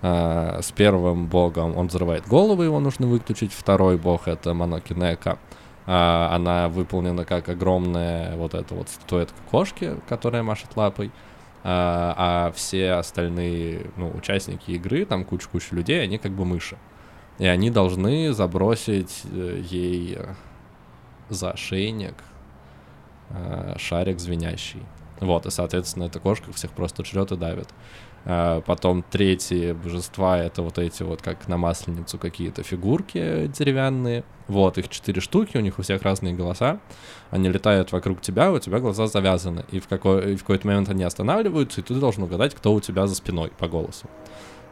Э, с первым богом он взрывает голову, его нужно выключить. Второй бог — это Манэки-нэко. Э, она выполнена как огромная вот эта вот статуэтка кошки, которая машет лапой. Э, а все остальные ну, участники игры, там куча-куча людей, они как бы мыши. И они должны забросить ей за ошейник шарик звенящий. Вот, и, соответственно, эта кошка всех просто жрет и давит. Потом третье божество — это вот эти вот, как на масленицу, какие-то фигурки деревянные. Вот, их четыре штуки, у них у всех разные голоса. Они летают вокруг тебя, у тебя глаза завязаны. И в, какой, и в какой-то момент они останавливаются, и ты должен угадать, кто у тебя за спиной по голосу.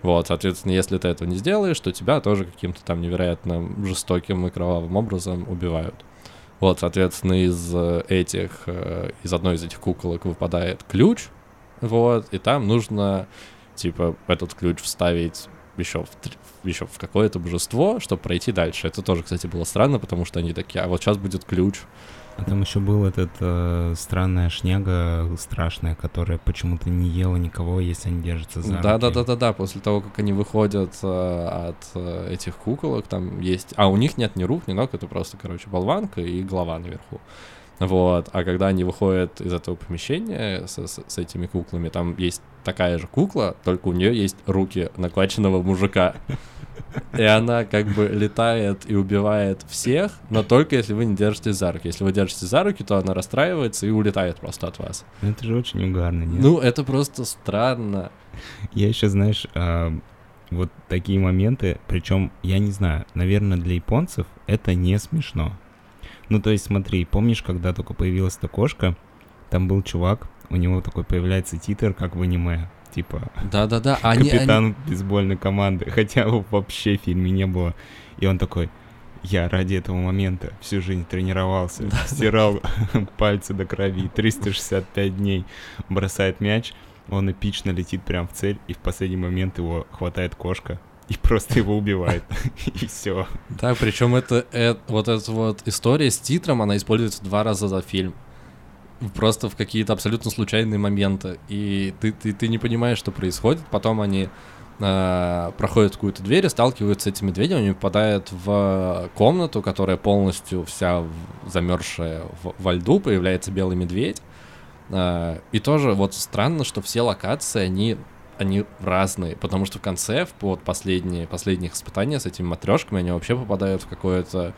Вот, соответственно, если ты этого не сделаешь, то тебя тоже каким-то там невероятно жестоким и кровавым образом убивают. Вот, соответственно, из этих, из одной из этих куколок выпадает ключ, вот, и там нужно, типа, этот ключ вставить еще в, еще в какое-то божество, чтобы пройти дальше. Это тоже, кстати, было странно, потому что они такие, а вот сейчас будет ключ. А там еще был этот э, странная шняга страшная, которая почему-то не ела никого, если они держатся за руки. Да-да-да-да-да, после того, как они выходят э, от э, этих куколок, там есть... А у них нет ни рук, ни ног, это просто, короче, болванка и голова наверху. Вот, а когда они выходят из этого помещения с, с, с этими куклами, там есть такая же кукла, только у нее есть руки накачанного мужика. И она как бы летает и убивает всех, но только если вы не держитесь за руки. Если вы держитесь за руки, то она расстраивается и улетает просто от вас. Это же очень угарно, нет? Ну, это просто странно. Я еще, знаешь, Вот такие моменты, причем, я не знаю, наверное, для японцев это не смешно. Ну, то есть, смотри, помнишь, когда только появилась эта кошка, там был чувак, у него такой появляется титр, как в аниме, типа да-да-да, они, капитан они... бейсбольной команды, хотя его вообще в фильме не было. И он такой: я ради этого момента всю жизнь тренировался, да, стирал да. пальцы до крови, триста шестьдесят пять дней, бросает мяч, он эпично летит прям в цель, и в последний момент его хватает кошка и просто его убивает, и все. Да, причем это, это, вот эта вот история с титром, она используется два раза за фильм. Просто в какие-то абсолютно случайные моменты. И ты, ты, ты не понимаешь, что происходит. Потом они э, проходят какую-то дверь и сталкиваются с этими медведями. Они попадают в комнату, которая полностью вся замерзшая в, во льду. Появляется белый медведь. Э, и тоже вот странно, что все локации, они, они разные. Потому что в конце, в под последние, последних испытаний с этими матрешками, они вообще попадают в какое-то...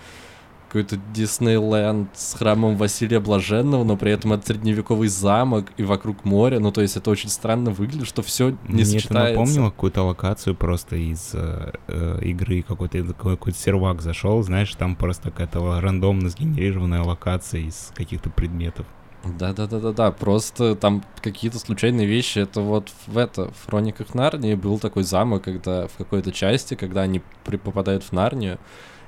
какой-то Диснейленд с храмом Василия Блаженного, но при этом это средневековый замок и вокруг моря. Ну, то есть это очень странно выглядит, что все не Мне сочетается. Это напомнило какую-то локацию просто из э, игры, какой-то какой-то сервак зашел, знаешь, там просто какая-то рандомно сгенерированная локация из каких-то предметов. Да-да-да-да-да, просто там какие-то случайные вещи. Это вот в это, в «Хрониках Нарнии» был такой замок, когда в какой-то части, когда они при, попадают в Нарнию,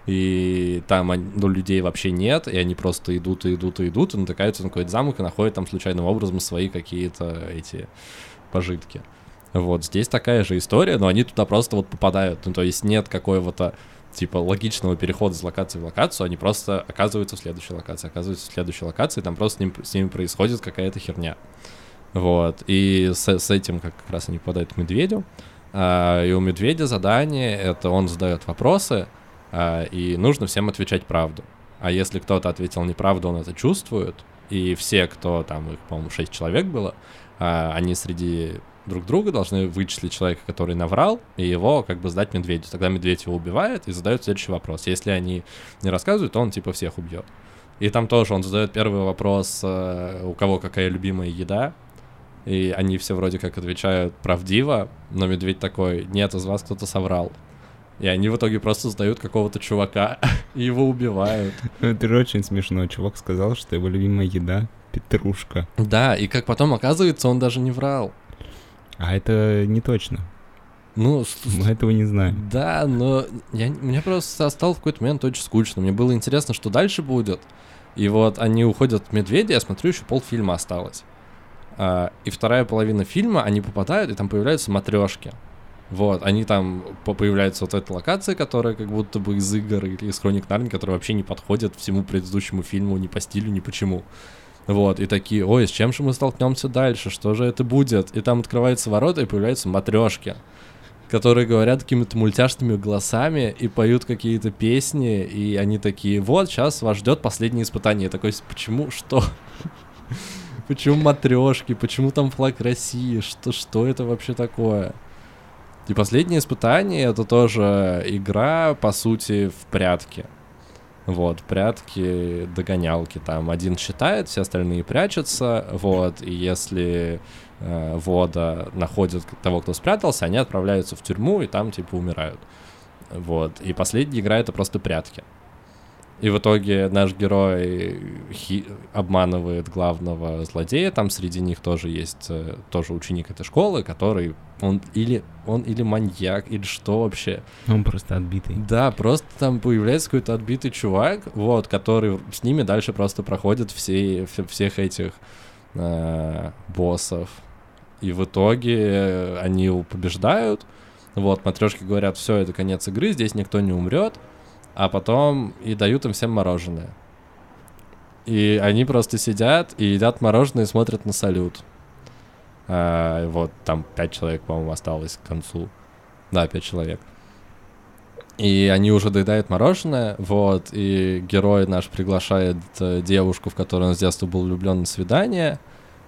и там ну, людей вообще нет, и они просто идут и идут и идут, и натыкаются на какой-то замок и находят там случайным образом свои какие-то эти пожитки. Вот, здесь такая же история, но они туда просто вот попадают, ну то есть нет какого-то типа логичного перехода с локации в локацию, они просто оказываются в следующей локации, оказываются в следующей локации, и там просто с ними, с ними происходит какая-то херня. Вот, и с, с этим как раз они попадают к медведю, а, и у медведя задание, это он задает вопросы, и нужно всем отвечать правду. А если кто-то ответил неправду, он это чувствует. И все, кто там, их, по-моему, шесть человек было, они среди друг друга должны вычислить человека, который наврал, и его как бы сдать медведю. Тогда медведь его убивает и задает следующий вопрос. Если они не рассказывают, то он типа всех убьет. И там тоже он задает первый вопрос, у кого какая любимая еда. И они все вроде как отвечают правдиво, но медведь такой: нет, из вас кто-то соврал. И они в итоге просто сдают какого-то чувака и его убивают. Это очень смешно. Чувак сказал, что его любимая еда — петрушка. Да, и как потом оказывается, он даже не врал. А это не точно. Ну, мы этого не знаем. Да, но я, мне просто стало в какой-то момент очень скучно. Мне было интересно, что дальше будет. И вот они уходят от медведя, я смотрю, еще полфильма осталось. И вторая половина фильма, они попадают, и там появляются матрешки. Вот, они там появляются вот эта локация, которая как будто бы из игр или из «Хроник Нарнии», которая вообще не подходит всему предыдущему фильму ни по стилю, ни почему. Вот, и такие: ой, с чем же мы столкнемся дальше, что же это будет? И там открываются ворота, и появляются матрешки, которые говорят какими-то мультяшными голосами и поют какие-то песни, и они такие: вот, сейчас вас ждет последнее испытание. Я такой: почему, что? Почему матрешки? Почему там флаг России? Что, что это вообще такое? И последнее испытание — это тоже игра, по сути, в прятки. Вот, прятки, догонялки. Там один считает, все остальные прячутся. Вот, и если э, вода находит того, кто спрятался, они отправляются в тюрьму и там, типа, умирают. Вот, и последняя игра — это просто прятки. И в итоге наш герой хи- обманывает главного злодея. Там среди них тоже есть тоже ученик этой школы, который он или он или маньяк, или что вообще. Он просто отбитый. Да, просто там появляется какой-то отбитый чувак, вот, который с ними дальше просто проходит все, все, всех этих э, боссов. И в итоге они его побеждают. Вот, матрешки говорят: все, это конец игры, здесь никто не умрет. А потом и дают им всем мороженое. И они просто сидят и едят мороженое и смотрят на салют. А, вот там пять человек, по-моему, осталось к концу. Да, пять человек. И они уже доедают мороженое, вот, и герой наш приглашает девушку, в которую он с детства был влюблен, на свидание,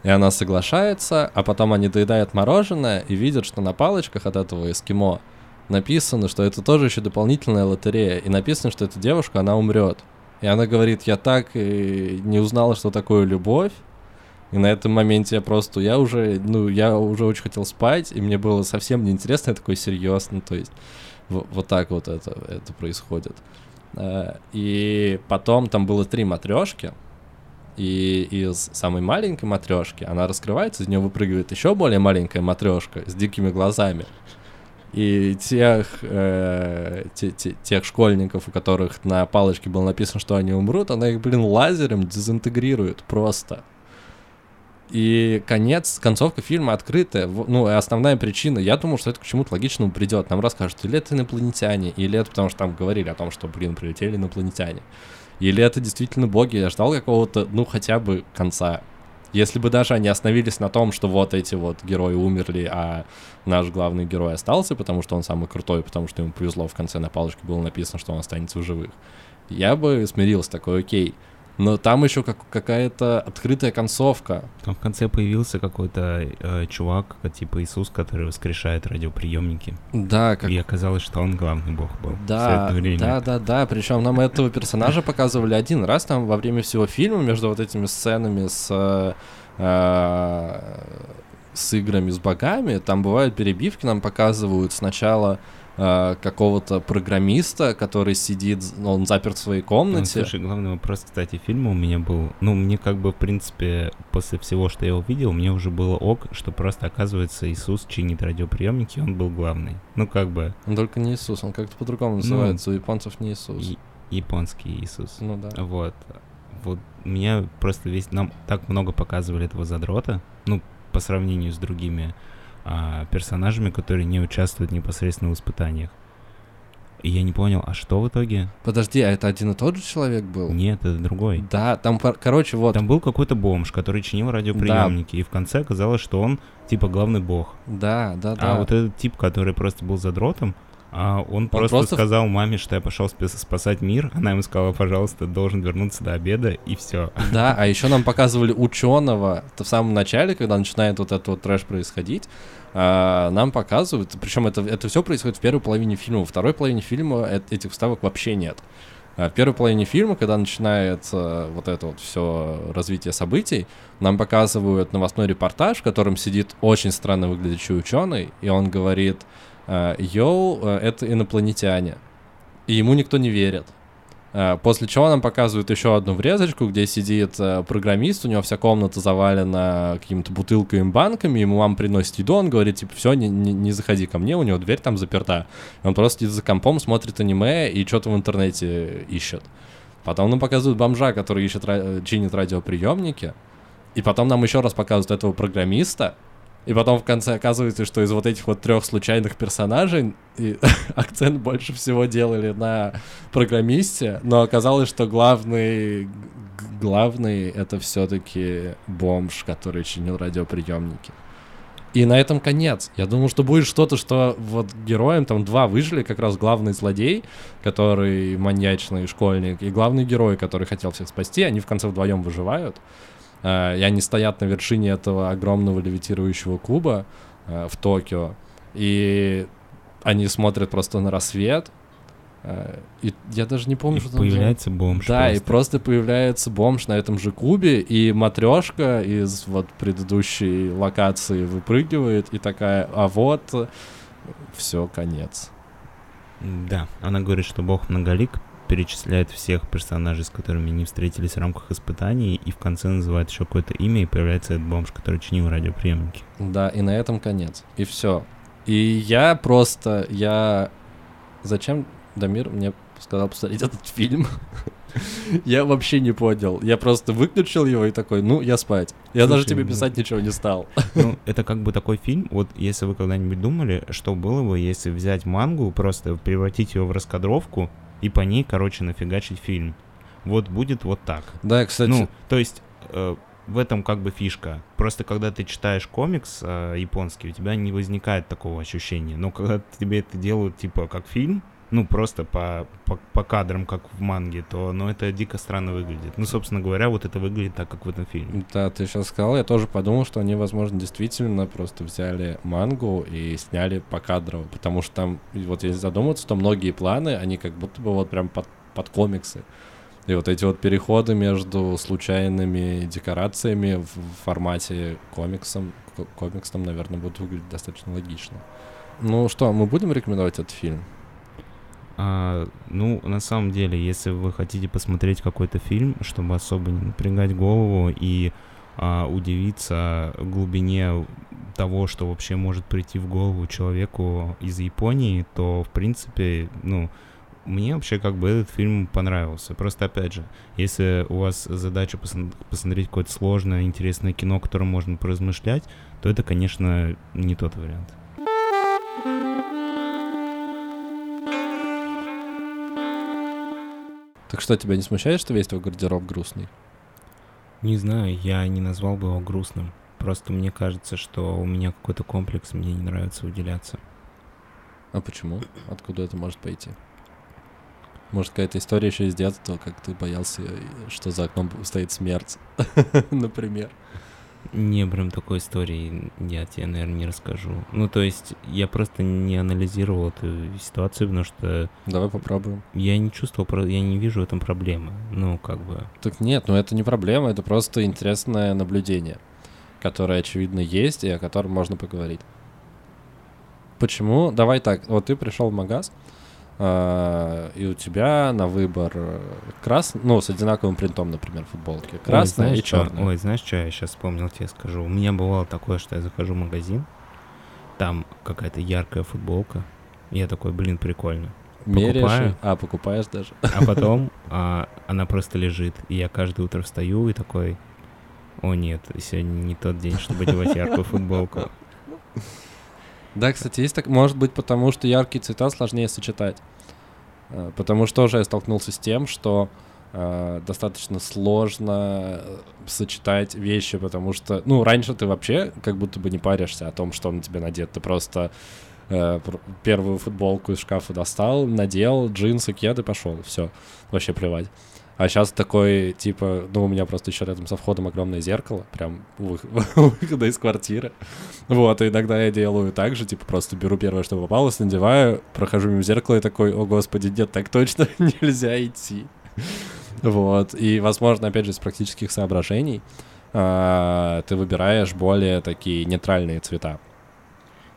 и она соглашается, а потом они доедают мороженое и видят, что на палочках от этого эскимо написано, что это тоже еще дополнительная лотерея, и написано, что эта девушка, она умрет. И она говорит: я так и не узнала, что такое любовь, И на этом моменте я просто, я уже, ну, я уже очень хотел спать, и мне было совсем неинтересно, я такой серьезно, то есть в, вот так вот это, это происходит. И потом там было три матрешки, и из самой маленькой матрешки она раскрывается, из нее выпрыгивает еще более маленькая матрешка с дикими глазами. И тех, э, те, те, тех школьников, у которых на палочке было написано, что они умрут, она их, блин, лазером дезинтегрирует просто. И конец, концовка фильма открытая. Ну, основная причина, я думал, что это к чему-то логичному придет. Нам расскажут, или это инопланетяне, или это потому что там говорили о том, что, блин, прилетели инопланетяне. Или это действительно боги. Я ждал какого-то, ну, хотя бы конца. Если бы даже они остановились на том, что вот эти вот герои умерли, а наш главный герой остался, потому что он самый крутой, потому что ему повезло, в конце на палочке было написано, что он останется в живых, я бы смирился, такой, окей. Но там еще как, какая-то открытая концовка. Там в конце появился какой-то э, чувак, типа Иисус, который воскрешает радиоприемники. Да, как... И оказалось, что он главный бог был. Да, все это время. да, да, да. Причем нам этого персонажа показывали один раз там во время всего фильма, между вот этими сценами с... с играми с богами. Там бывают перебивки, нам показывают сначала... какого-то программиста, который сидит, он заперт в своей комнате. Ну, слушай, главный вопрос, кстати, фильма у меня был, ну, мне как бы, в принципе, после всего, что я увидел, мне уже было ок, что просто, оказывается, Иисус чинит радиоприемники, он был главный. Ну, как бы... Он только не Иисус, он как-то по-другому называется, ну, у японцев не Иисус. И- японский Иисус. Ну, да. Вот. Вот меня просто весь... Нам так много показывали этого задрота, ну, по сравнению с другими... персонажами, которые не участвуют непосредственно в испытаниях. И я не понял, а что в итоге? Подожди, а это один и тот же человек был? Нет, это другой. Да, там, короче, вот... Там был какой-то бомж, который чинил радиоприемники, да. И в конце оказалось, что он, типа, главный бог. Да, да, да. А вот этот тип, который просто был задротом, а он, он просто, просто сказал маме, что я пошел спасать мир. Она ему сказала, пожалуйста, должен вернуться до обеда, и все. Да, а еще нам показывали ученого. В самом начале, когда начинает вот этот вот трэш происходить, нам показывают, причем это, это все происходит в первой половине фильма. Во второй половине фильма этих вставок вообще нет. В первой половине фильма, когда начинается вот это вот все развитие событий, нам показывают новостной репортаж, в котором сидит очень странно выглядящий ученый, и он говорит... «Йоу, это инопланетяне». И ему никто не верит. После чего нам показывают еще одну врезочку, где сидит программист, у него вся комната завалена какими-то бутылками, банками, ему мама приносит еду, он говорит, типа, все, не, не, не заходи ко мне, у него дверь там заперта. Он просто сидит за компом, смотрит аниме и что-то в интернете ищет. Потом нам показывают бомжа, который ищет, чинит радиоприемники. И потом нам еще раз показывают этого программиста. И потом в конце оказывается, что из вот этих вот трех случайных персонажей и, акцент больше всего делали на программисте, но оказалось, что главный, главный это все-таки бомж, который чинил радиоприемники. И на этом конец. Я думал, что будет что-то, что вот героям там два выжили, как раз главный злодей, который маньячный школьник, и главный герой, который хотел всех спасти, они в конце вдвоем выживают. Uh, и они стоят на вершине этого огромного левитирующего куба uh, в Токио, и они смотрят просто на рассвет, uh, и я даже не помню, и что появляется там... бомж. Да, просто. И просто появляется бомж на этом же кубе, и матрешка из вот предыдущей локации выпрыгивает, и такая, а вот, все, конец. Да, она говорит, что бог многолик, перечисляет всех персонажей, с которыми не встретились в рамках испытаний, и в конце называет еще какое-то имя, и появляется этот бомж, который чинил радиоприемники. Да, и на этом конец. И все. И я просто... Я... Зачем Дамир мне сказал посмотреть этот фильм? Я вообще не понял. Я просто выключил его и такой, ну, я спать. Я даже тебе писать ничего не стал. Ну, это как бы такой фильм, вот если вы когда-нибудь думали, что было бы, если взять мангу, просто превратить ее в раскадровку, и по ней, короче, нафигачить фильм. Вот будет вот так. Да, кстати. Ну, то есть э, в этом как бы фишка. Просто когда ты читаешь комикс э, японский, у тебя не возникает такого ощущения. Но когда тебе это делают, типа, как фильм, ну, просто по, по, по кадрам, как в манге, то, ну, это дико странно выглядит. Ну, собственно говоря, вот это выглядит так, как в этом фильме. Да, ты сейчас сказал, я тоже подумал, что они, возможно, действительно просто взяли мангу и сняли по кадрам, потому что там, вот если задуматься, то многие планы, они как будто бы вот прям под, под комиксы. И вот эти вот переходы между случайными декорациями в формате комиксом, комикс там, наверное, будут выглядеть достаточно логично. Ну что, мы будем рекомендовать этот фильм? А, ну, на самом деле, если вы хотите посмотреть какой-то фильм, чтобы особо не напрягать голову и а, удивиться глубине того, что вообще может прийти в голову человеку из Японии, то, в принципе, ну... Мне вообще как бы этот фильм понравился. Просто, опять же, если у вас задача пос- посмотреть какое-то сложное, интересное кино, которое можно поразмышлять, то это, конечно, не тот вариант. Так что, тебя не смущает, что весь твой гардероб грустный? Не знаю, я не назвал бы его грустным. Просто мне кажется, что у меня какой-то комплекс, мне не нравится выделяться. А почему? Откуда это может пойти? Может, какая-то история еще из детства, как ты боялся, что за окном стоит смерть, например. Не, прям такой истории я тебе, наверное, не расскажу. Ну, то есть, я просто не анализировал эту ситуацию, потому что... Давай попробуем. Я не чувствовал, я не вижу в этом проблемы, ну, как бы... Так нет, ну это не проблема, это просто интересное наблюдение, которое, очевидно, есть и о котором можно поговорить. Почему? Давай так, вот ты пришел в магаз, и у тебя на выбор красный, ну, с одинаковым принтом, например, футболки. Красная и черная. Ой, знаешь, что я сейчас вспомнил, тебе скажу. У меня бывало такое, что я захожу в магазин, там какая-то яркая футболка, и я такой, блин, прикольно. Меряешь? А, покупаешь даже. А потом а, она просто лежит, и я каждое утро встаю и такой, о нет, сегодня не тот день, чтобы одевать яркую футболку. Да, кстати, есть так. Может быть, потому что яркие цвета сложнее сочетать. Потому что тоже я столкнулся с тем, что э, достаточно сложно сочетать вещи, потому что, ну, раньше ты вообще как будто бы не паришься о том, что на тебе надет. Ты просто э, первую футболку из шкафа достал, надел, джинсы, кед и пошел. Все, вообще плевать. А сейчас такой, типа, ну, у меня просто еще рядом со входом огромное зеркало, прям у выхода из квартиры. Вот, и иногда я делаю так же, типа, просто беру первое, что попалось, надеваю, прохожу мимо зеркала и такой, о, господи, нет, так точно нельзя идти. Вот, и, возможно, опять же, из практических соображений ты выбираешь более такие нейтральные цвета.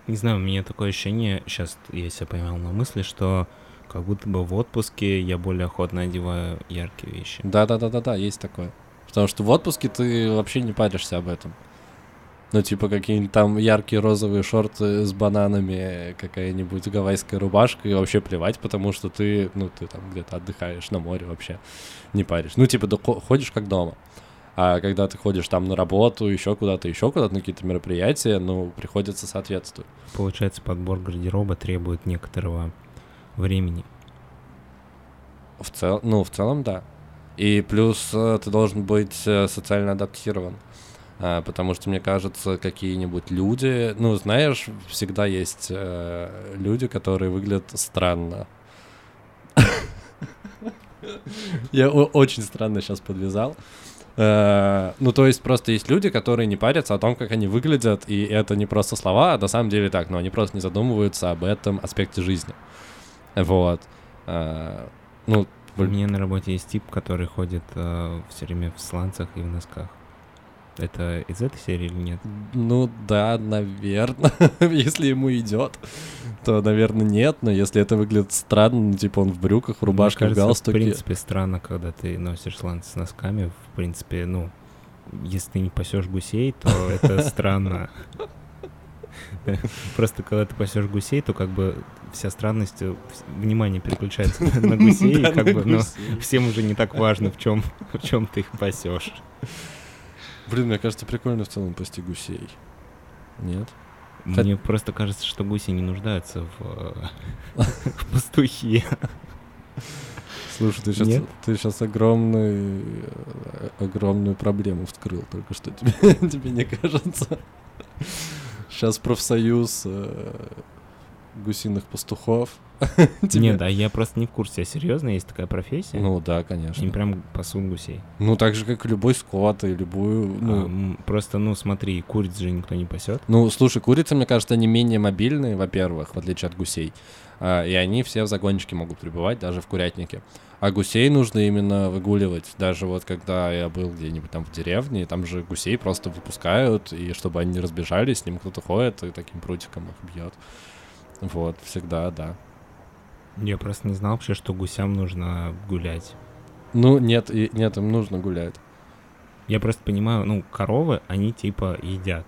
Не знаю, у меня такое ощущение, сейчас я себя поймал на мысли, что... Как будто бы в отпуске я более охотно одеваю яркие вещи. Да-да-да-да-да, есть такое. Потому что в отпуске ты вообще не паришься об этом. Ну, типа, какие-нибудь там яркие розовые шорты с бананами, какая-нибудь гавайская рубашка, и вообще плевать, потому что ты, ну, ты там где-то отдыхаешь на море, вообще не паришь. Ну, типа, ходишь как дома. А когда ты ходишь там на работу, еще куда-то, еще куда-то, на какие-то мероприятия, ну, приходится соответствовать. Получается, подбор гардероба требует некоторого... времени. В цел... Ну, в целом, да. И плюс э, ты должен быть э, социально адаптирован. Э, потому что, мне кажется, какие-нибудь люди... Ну, знаешь, всегда есть э, люди, которые выглядят странно. Я очень странно сейчас подвязал. Ну, то есть просто есть люди, которые не парятся о том, как они выглядят. И это не просто слова, а на самом деле так. Но они просто не задумываются об этом аспекте жизни. Вот. А, ну, у меня на работе есть тип, который ходит а, все время в сланцах и в носках. Это из этой серии или нет? Ну да, наверное. Если ему идет, то, наверное, нет. Но если это выглядит странно, ну, типа он в брюках, в рубашках, в галстуке. В принципе, странно, когда ты носишь сланцы с носками. В принципе, ну, если ты не пасешь гусей, то это странно. Просто когда ты пасешь гусей, то как бы вся странность, внимание переключается на гусей, и как бы, но всем уже не так важно, в чем в чем ты их пасешь. Блин, мне кажется, прикольно в целом пасти гусей. Нет? Мне просто кажется, что гуси не нуждаются в пастухе. Слушай, ты сейчас, ты сейчас огромный, огромную проблему вскрыл только что, тебе, тебе не кажется? Сейчас профсоюз э, гусиных пастухов. Нет, а я просто не в курсе. А серьезно, есть такая профессия? Ну да, конечно. Им прям пасут гусей. Ну так же, как и любой скот и любую... Ну... А, просто, ну смотри, куриц же никто не пасет. Ну слушай, курицы, мне кажется, они менее мобильные, во-первых, в отличие от гусей. и они все в загончике могут пребывать, даже в курятнике. А гусей нужно именно выгуливать. Даже вот когда я был где-нибудь там в деревне, там же гусей просто выпускают, и чтобы они не разбежались, с ним кто-то ходит и таким прутиком их бьет. Вот, всегда, да. Я просто не знал вообще, что гусям нужно гулять. Ну, нет, и, нет, им нужно гулять. Я просто понимаю, ну, коровы, они типа едят.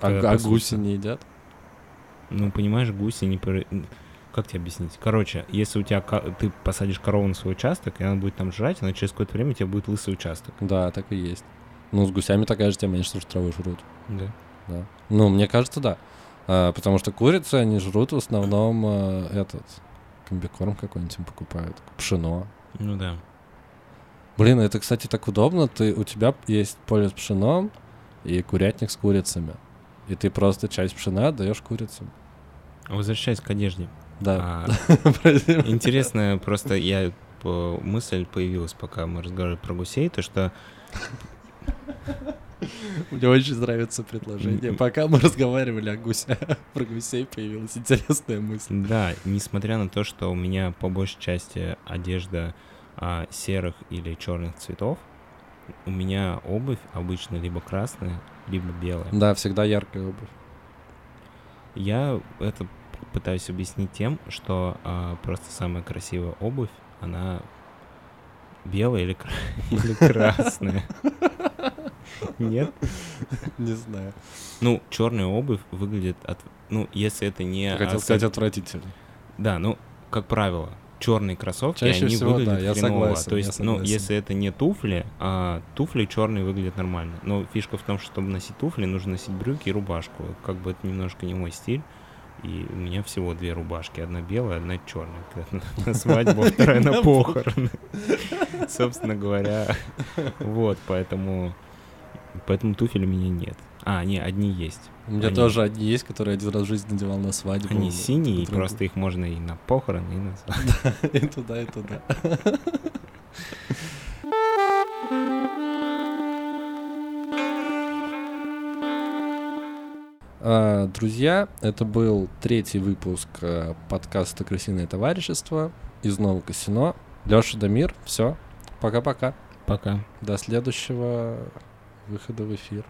А, а гуси не едят? Ну, понимаешь, гуси не... Как тебе объяснить? Короче, если у тебя ты посадишь корову на свой участок, и она будет там жрать, она через какое-то время у тебя будет лысый участок. Да, так и есть. Ну, с гусями такая же тема, они же траву жрут. Да. Да. Ну, мне кажется, да. А, потому что курицы, они жрут в основном а, этот... комбикорм какой-нибудь им покупают. Пшено. Ну да. Блин, это, кстати, так удобно. Ты, у тебя есть поле с пшеном и курятник с курицами. И ты просто часть пшена отдаешь курицам. Возвращаясь к одежде. Да. Интересная просто я мысль появилась, пока мы разговаривали про гусей, то что... Мне очень нравится предложение. Пока мы разговаривали о гусях, про гусей появилась интересная мысль. Да, несмотря на то, что у меня по большей части одежда а, серых или черных цветов, у меня обувь обычно либо красная, либо белая. Да, всегда яркая обувь. Я это пытаюсь объяснить тем, что а, просто самая красивая обувь, она белая или, или красная. Нет? Не знаю. Ну, черная обувь выглядит... От... Ну, если это не... Хотел сказать отвратительно. Да, ну, как правило, черные кроссовки, чаще они всего, выглядят да, я хреново. Согласен, то есть, я ну, если это не туфли, а туфли черные выглядят нормально. Но фишка в том, что чтобы носить туфли, нужно носить брюки и рубашку. Как бы это немножко не мой стиль. И у меня всего две рубашки. Одна белая, одна черная. На свадьбу, вторая на похороны. Собственно говоря, вот, поэтому... Поэтому туфель у меня нет. А, не, одни есть. У меня они... тоже одни есть, которые я один раз в жизни надевал на свадьбу. Они синие, и просто их можно и на похороны, и на свадьбу. И туда, и туда. Друзья, это был третий выпуск подкаста «Крысиное товарищество» из Нового Косино. Лёша, Дамир, все. Пока-пока. Пока. До следующего... выхода в эфир.